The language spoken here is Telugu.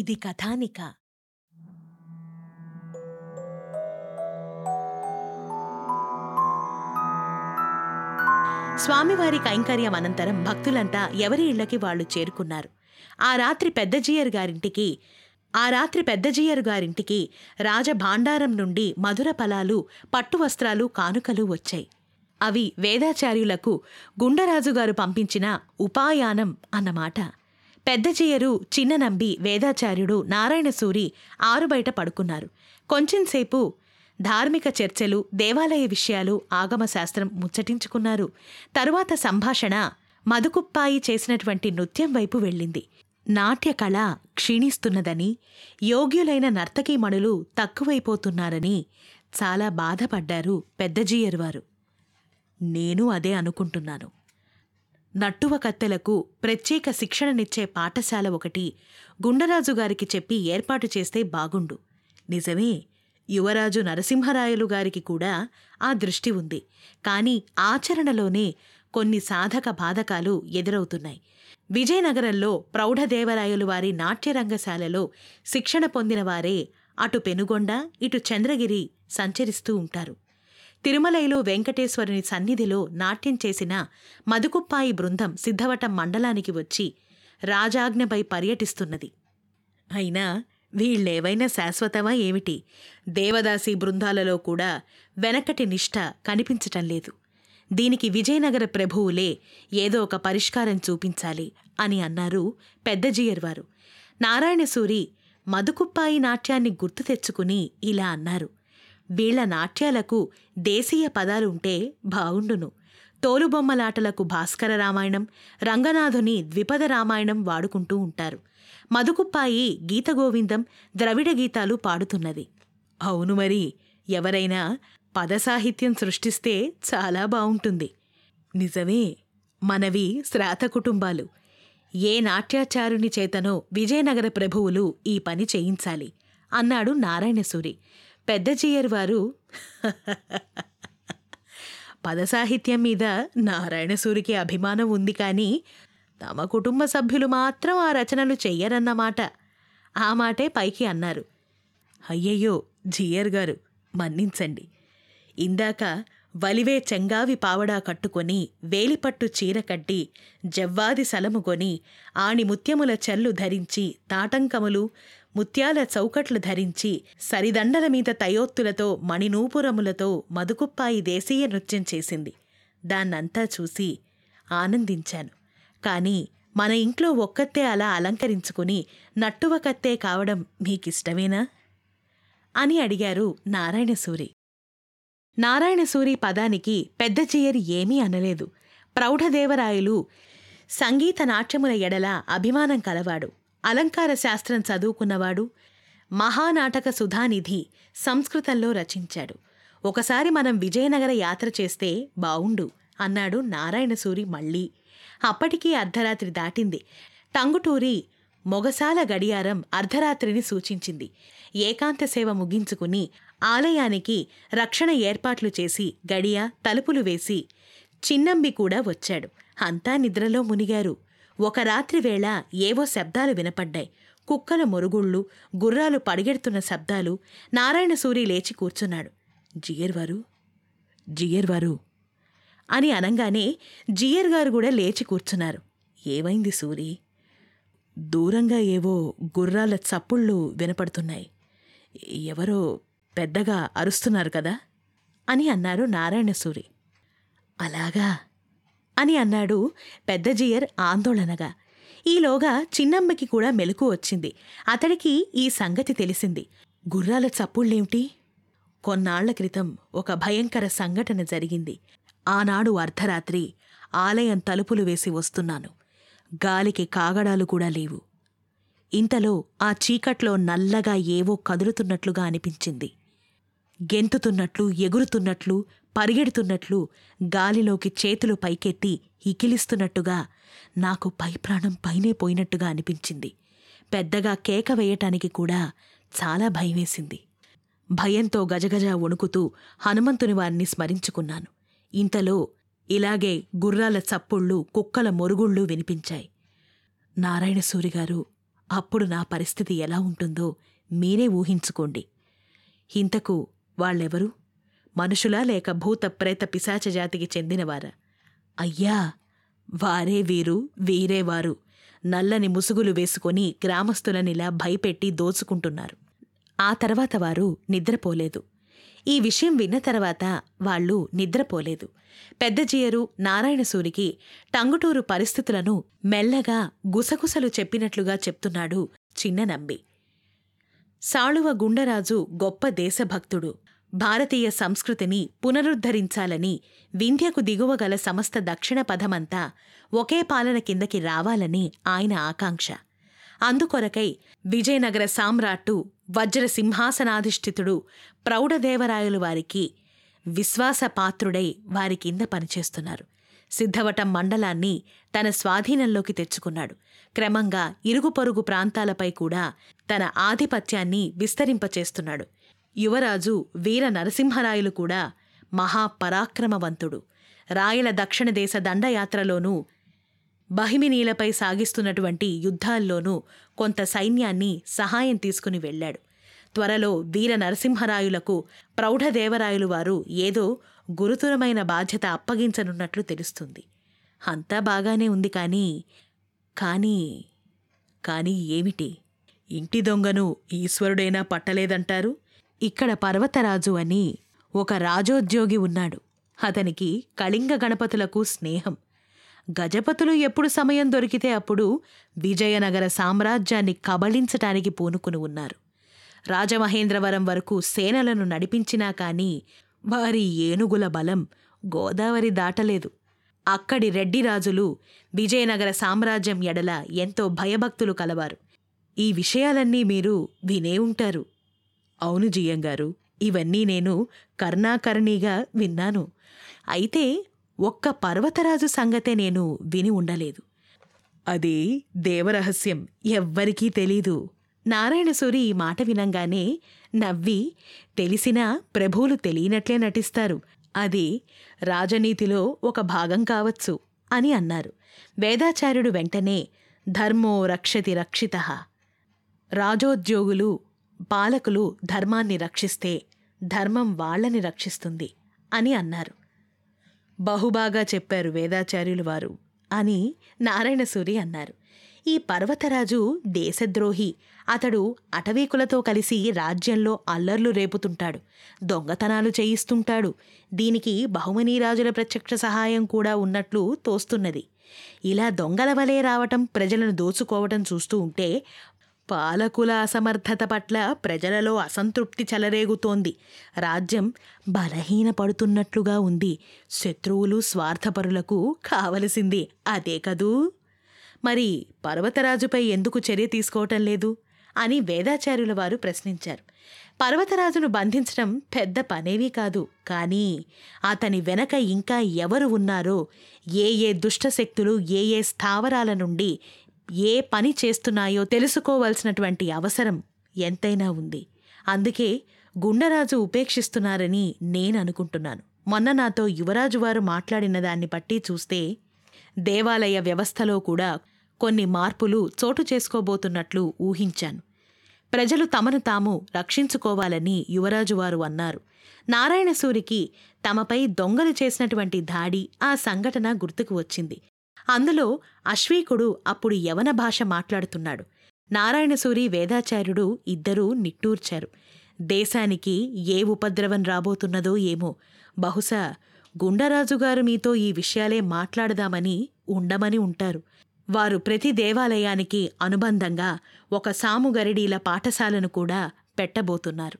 ఇది కథానిక. స్వామివారి కైంకర్యం అనంతరం భక్తులంతా ఎవరి ఇళ్లకి వాళ్లు చేరుకున్నారు. ఆ రాత్రి పెద్ద జీయర్ గారింటికి రాజభాండారం నుండి మధుర ఫలాలు, పట్టు వస్త్రాలు, కానుకలు వచ్చాయి. అవి వేదాచార్యులకు గుండరాజుగారు పంపించిన ఉపాయానం అన్నమాట. పెద్ద జీయరు, చిన్ననంబి, వేదాచార్యుడు, నారాయణసూరి ఆరుబయట పడుకున్నారు. కొంచెంసేపు ధార్మిక చర్చలు, దేవాలయ విషయాలు, ఆగమశాస్త్రం ముచ్చటించుకున్నారు. తరువాత సంభాషణ మదుకుప్పాయి చేసినటువంటి నృత్యం వైపు వెళ్ళింది. నాట్యకళ క్షీణిస్తున్నదని, యోగ్యులైన నర్తకీమణులు తక్కువైపోతున్నారని చాలా బాధపడ్డారు పెద్ద జీయర్ వారు. నేను అదే అనుకుంటున్నాను. నట్టువ కత్తెలకు ప్రత్యేక శిక్షణనిచ్చే పాఠశాల ఒకటి గుండరాజుగారికి చెప్పి ఏర్పాటు చేస్తే బాగుండు. నిజమే, యువరాజు నరసింహరాయలు గారికి కూడా ఆ దృష్టి ఉంది. కానీ ఆచరణలోనే కొన్ని సాధక బాధకాలు ఎదురవుతున్నాయి. విజయనగరంలో ప్రౌఢదేవరాయలు వారి నాట్యరంగశాలలో శిక్షణ పొందిన వారే అటు పెనుగొండ, ఇటు చంద్రగిరి సంచరిస్తూ ఉంటారు. తిరుమలలో వెంకటేశ్వరుని సన్నిధిలో నాట్యం చేసిన మదుకుప్పాయి బృందం సిద్ధవటం మండలానికి వచ్చి రాజాజ్ఞపై పర్యటిస్తున్నది. అయినా వీళ్లేవైనా శాశ్వతమా ఏమిటి? దేవదాసి బృందాలలో కూడా వెనకటి నిష్ఠ కనిపించటం లేదు. దీనికి విజయనగర ప్రభువులే ఏదో ఒక పరిష్కారం చూపించాలి అని అన్నారు పెద్ద జీయర్ వారు. నారాయణసూరి మదుకుప్పాయి నాట్యాన్ని గుర్తు తెచ్చుకుని ఇలా అన్నారు: వీళ్ల నాట్యాలకు దేశీయ పదాలు ఉంటే బాగుండును. తోలుబొమ్మలాటలకు భాస్కర రామాయణం, రంగనాథుని ద్విపద రామాయణం వాడుకుంటూ ఉంటారు. మదుకుప్పాయి గీతగోవిందం, ద్రవిడ గీతాలు పాడుతున్నది. అవును, మరి ఎవరైనా పదసాహిత్యం సృష్టిస్తే చాలా బావుంటుంది. నిజమే, మనవి శ్రాత కుటుంబాలు. ఏ నాట్యాచారుని చేతనో విజయనగర ప్రభువులు ఈ పని చేయించాలి అన్నాడు నారాయణసూరి. పెద్ద జీయర్ వారు పదసాహిత్యం మీద నారాయణసూరికి అభిమానం ఉంది, కానీ తమ కుటుంబ సభ్యులు మాత్రం ఆ రచనలు చెయ్యరన్నమాట. ఆ మాటే పైకి అన్నారు. అయ్యయ్యో జీయర్ గారు, మన్నించండి. ఇందాక వలివే చెంగావి పావడా కట్టుకొని, వేలిపట్టు చీర కట్టి, జవ్వాది సలముకొని, ఆణిముత్యముల చెల్లు ధరించి, తాటంకములు ముత్యాల చౌకట్లు ధరించి, సరిదండల మీద తయోత్తులతో, మణినూపురములతో మదుకుప్పాయి దేశీయ నృత్యం చేసింది. దాన్నంతా చూసి ఆనందించాను. కానీ మన ఇంట్లో ఒక్కతే అలా అలంకరించుకుని నట్టువ కత్తే కావడం మీకిష్టమేనా అని అడిగారు నారాయణసూరి. నారాయణసూరి పదానికి పెద్ద జీయర్ ఏమీ అనలేదు. ప్రౌఢదేవరాయలు సంగీత నాట్యముల ఎడల అభిమానం కలవాడు, అలంకార శాస్త్రం చదువుకున్నవాడు. మహానాటక సుధానిధి సంస్కృతంలో రచించాడు. ఒకసారి మనం విజయనగర యాత్ర చేస్తే బావుండు అన్నాడు నారాయణసూరి మళ్ళీ. అప్పటికీ అర్ధరాత్రి దాటింది. టంగుటూరి మొగసాల గడియారం అర్ధరాత్రిని సూచించింది. ఏకాంత సేవ ముగించుకుని ఆలయానికి రక్షణ ఏర్పాట్లు చేసి గడియ తలుపులు వేసి చిన్నంబి కూడా వచ్చాడు. అంతా నిద్రలో మునిగారు. ఒక రాత్రి వేళ ఏవో శబ్దాలు వినపడ్డాయి. కుక్కల మొరుగుళ్ళు, గుర్రాలు పడిగెడుతున్న శబ్దాలు. నారాయణసూరి లేచి కూర్చున్నాడు. జీయర్ వారు అని అనగానే జీయర్ గారు కూడా లేచి కూర్చున్నారు. ఏమైంది సూరి? దూరంగా ఏవో గుర్రాల చప్పుళ్ళు వినపడుతున్నాయి. ఎవరో పెద్దగా అరుస్తున్నారు కదా అని అన్నారు నారాయణసూరి. అలాగా అని అన్నాడు పెద్ద జీయర్ ఆందోళనగా. ఈలోగా చిన్నమ్మకి కూడా మెలకువ వచ్చింది. అతడికి ఈ సంగతి తెలిసింది. గుర్రాల చప్పుళ్ళేమిటి? కొన్నాళ్ల క్రితం ఒక భయంకర సంఘటన జరిగింది. ఆనాడు అర్ధరాత్రి ఆలయం తలుపులు వేసి వస్తున్నాను. గాలికి కాగడాలు కూడా లేవు. ఇంతలో ఆ చీకట్లో నల్లగా ఏవో కదులుతున్నట్లుగా అనిపించింది. గెంతుతున్నట్లు, ఎగురుతున్నట్లు, పరిగెడుతున్నట్లు, గాలిలోకి చేతులు పైకెత్తి ఇకిలిస్తున్నట్టుగా నాకు పైప్రాణం పైనే పోయినట్టుగా అనిపించింది. పెద్దగా కేక వేయటానికి కూడా చాలా భయమేసింది. భయంతో గజగజ వణుకుతూ హనుమంతుని వారిని స్మరించుకున్నాను. ఇంతలో ఇలాగే గుర్రాల చప్పుళ్ళు, కుక్కల మొరుగుళ్ళు వినిపించాయి. నారాయణసూరి గారు, అప్పుడు నా పరిస్థితి ఎలా ఉంటుందో మీరే ఊహించుకోండి. ఇంతకు వాళ్ళెవరు? మనుషులా లేక భూత ప్రేత పిశాచజాతికి చెందినవారా? అయ్యా, వారే వీరు, వీరేవారు. నల్లని ముసుగులు వేసుకొని గ్రామస్తులనిలా భయపెట్టి దోచుకుంటున్నారు. ఆ తర్వాత వారు నిద్రపోలేదు. ఈ విషయం విన్న తర్వాత వాళ్ళు నిద్రపోలేదు. పెద్ద జీయరు నారాయణసూరికి టంగుటూరు పరిస్థితులను మెల్లగా గుసగుసలు చెప్పినట్లుగా చెప్తున్నాడు చిన్ననంబి. సాళువ గుండరాజు గొప్ప దేశభక్తుడు. భారతీయ సంస్కృతిని పునరుద్ధరించాలని, వింధ్యకు దిగువగల సమస్త దక్షిణ పథమంతా ఒకే పాలన కిందకి రావాలని ఆయన ఆకాంక్ష. అందుకొరకై విజయనగర సామ్రాట్టు వజ్రసింహాసనాధిష్ఠితుడు ప్రౌఢదేవరాయలు వారికి విశ్వాసపాత్రుడై వారి కింద పనిచేస్తున్నారు. సిద్ధవటం మండలాన్ని తన స్వాధీనంలోకి తెచ్చుకున్నాడు. క్రమంగా ఇరుగు పొరుగు ప్రాంతాలపై కూడా తన ఆధిపత్యాన్ని విస్తరింపచేస్తున్నాడు. యువరాజు వీర నరసింహరాయలు కూడా మహాపరాక్రమవంతుడు. రాయల దక్షిణ దేశ దండయాత్రలోనూ, బహిమినీలపై సాగిస్తున్నటువంటి యుద్ధాల్లోనూ కొంత సైన్యాన్ని సహాయం తీసుకుని వెళ్ళాడు. త్వరలో వీర నరసింహరాయులకు ప్రౌఢదేవరాయలు వారు ఏదో గురుతరమైన బాధ్యత అప్పగించనున్నట్లు తెలుస్తుంది. అంతా బాగానే ఉంది. కానీ ఏమిటి? ఇంటి దొంగను ఈశ్వరుడైనా పట్టలేదంటారు. ఇక్కడ పర్వతరాజు అని ఒక రాజోద్యోగి ఉన్నాడు. అతనికి కళింగ గణపతులకు స్నేహం. గజపతులు ఎప్పుడు సమయం దొరికితే అప్పుడు విజయనగర సామ్రాజ్యాన్ని కబళించటానికి పూనుకుని ఉన్నారు. రాజమహేంద్రవరం వరకు సేనలను నడిపించినా కానీ వారి ఏనుగుల బలం గోదావరి దాటలేదు. అక్కడి రెడ్డిరాజులు విజయనగర సామ్రాజ్యం ఎడల ఎంతో భయభక్తులు కలవారు. ఈ విషయాలన్నీ మీరు వినే ఉంటారు. అవును జీయంగారు, ఇవన్నీ నేను కర్ణాకర్ణీగా విన్నాను. అయితే ఒక్క పర్వతరాజు సంగతే నేను విని ఉండలేదు. అది దేవరహస్యం, ఎవ్వరికీ తెలీదు. నారాయణసూరి ఈ మాట వినంగానే నవ్వి, తెలిసినా ప్రభువులు తెలియనట్లే నటిస్తారు, అది రాజనీతిలో ఒక భాగం కావచ్చు అని అన్నారు. వేదాచార్యుడు వెంటనే ధర్మో రక్షతి రక్షితః, రాజోద్యోగులు పాలకులు ధర్మాన్ని రక్షిస్తే ధర్మం వాళ్ళని రక్షిస్తుంది అని అన్నారు. బహుబాగా చెప్పారు వేదాచార్యులు వారు అని నారాయణసూరి అన్నారు. ఈ పర్వతరాజు దేశద్రోహి. అతడు అటవీకులతో కలిసి రాజ్యంలో అల్లర్లు రేపుతుంటాడు, దొంగతనాలు చేయిస్తుంటాడు. దీనికి బహుమనీరాజుల ప్రత్యక్ష సహాయం కూడా ఉన్నట్లు తోస్తున్నది. ఇలా దొంగల వలె రావటం, ప్రజలను దోచుకోవటం చూస్తూ ఉంటే పాలకుల అసమర్థత పట్ల ప్రజలలో అసంతృప్తి చెలరేగుతోంది. రాజ్యం బలహీనపడుతున్నట్లుగా ఉంది. శత్రువులు స్వార్థపరులకు కావలసింది అదే కదూ. మరి పర్వతరాజుపై ఎందుకు చర్య తీసుకోవటం లేదు అని వేదాచార్యుల వారు ప్రశ్నించారు. పర్వతరాజును బంధించడం పెద్ద పనేవీ కాదు, కానీ అతని వెనక ఇంకా ఎవరు ఉన్నారో, ఏ ఏ దుష్టశక్తులు ఏ ఏ స్థావరాల నుండి ఏ పని చేస్తున్నాయో తెలుసుకోవాల్సినటువంటి అవసరం ఎంతైనా ఉంది. అందుకే గుండరాజు ఉపేక్షిస్తున్నారని నేననుకుంటున్నాను. మొన్న నాతో యువరాజు వారు మాట్లాడిన దాన్ని బట్టి చూస్తే దేవాలయ వ్యవస్థలో కూడా కొన్ని మార్పులు చోటు చేసుకోబోతున్నట్లు ఊహించాను. ప్రజలు తమను తాము రక్షించుకోవాలని యువరాజువారు అన్నారు. నారాయణసూరికి తమపై దొంగలు చేసినటువంటి దాడి, ఆ సంఘటన గుర్తుకు వచ్చింది. అందులో అశ్వీకుడు అప్పుడు యవన భాష మాట్లాడుతున్నాడు. నారాయణసూరి వేదాచార్యుడు ఇద్దరూ నిట్టూర్చారు. దేశానికి ఏ ఉపద్రవం రాబోతున్నదో ఏమో. బహుశా గుండరాజుగారు మీతో ఈ విషయాలే మాట్లాడదామని ఉండమని ఉంటారు. వారు ప్రతి దేవాలయానికి అనుబంధంగా ఒక సాముగరిడీల పాఠశాలను కూడా పెట్టబోతున్నారు.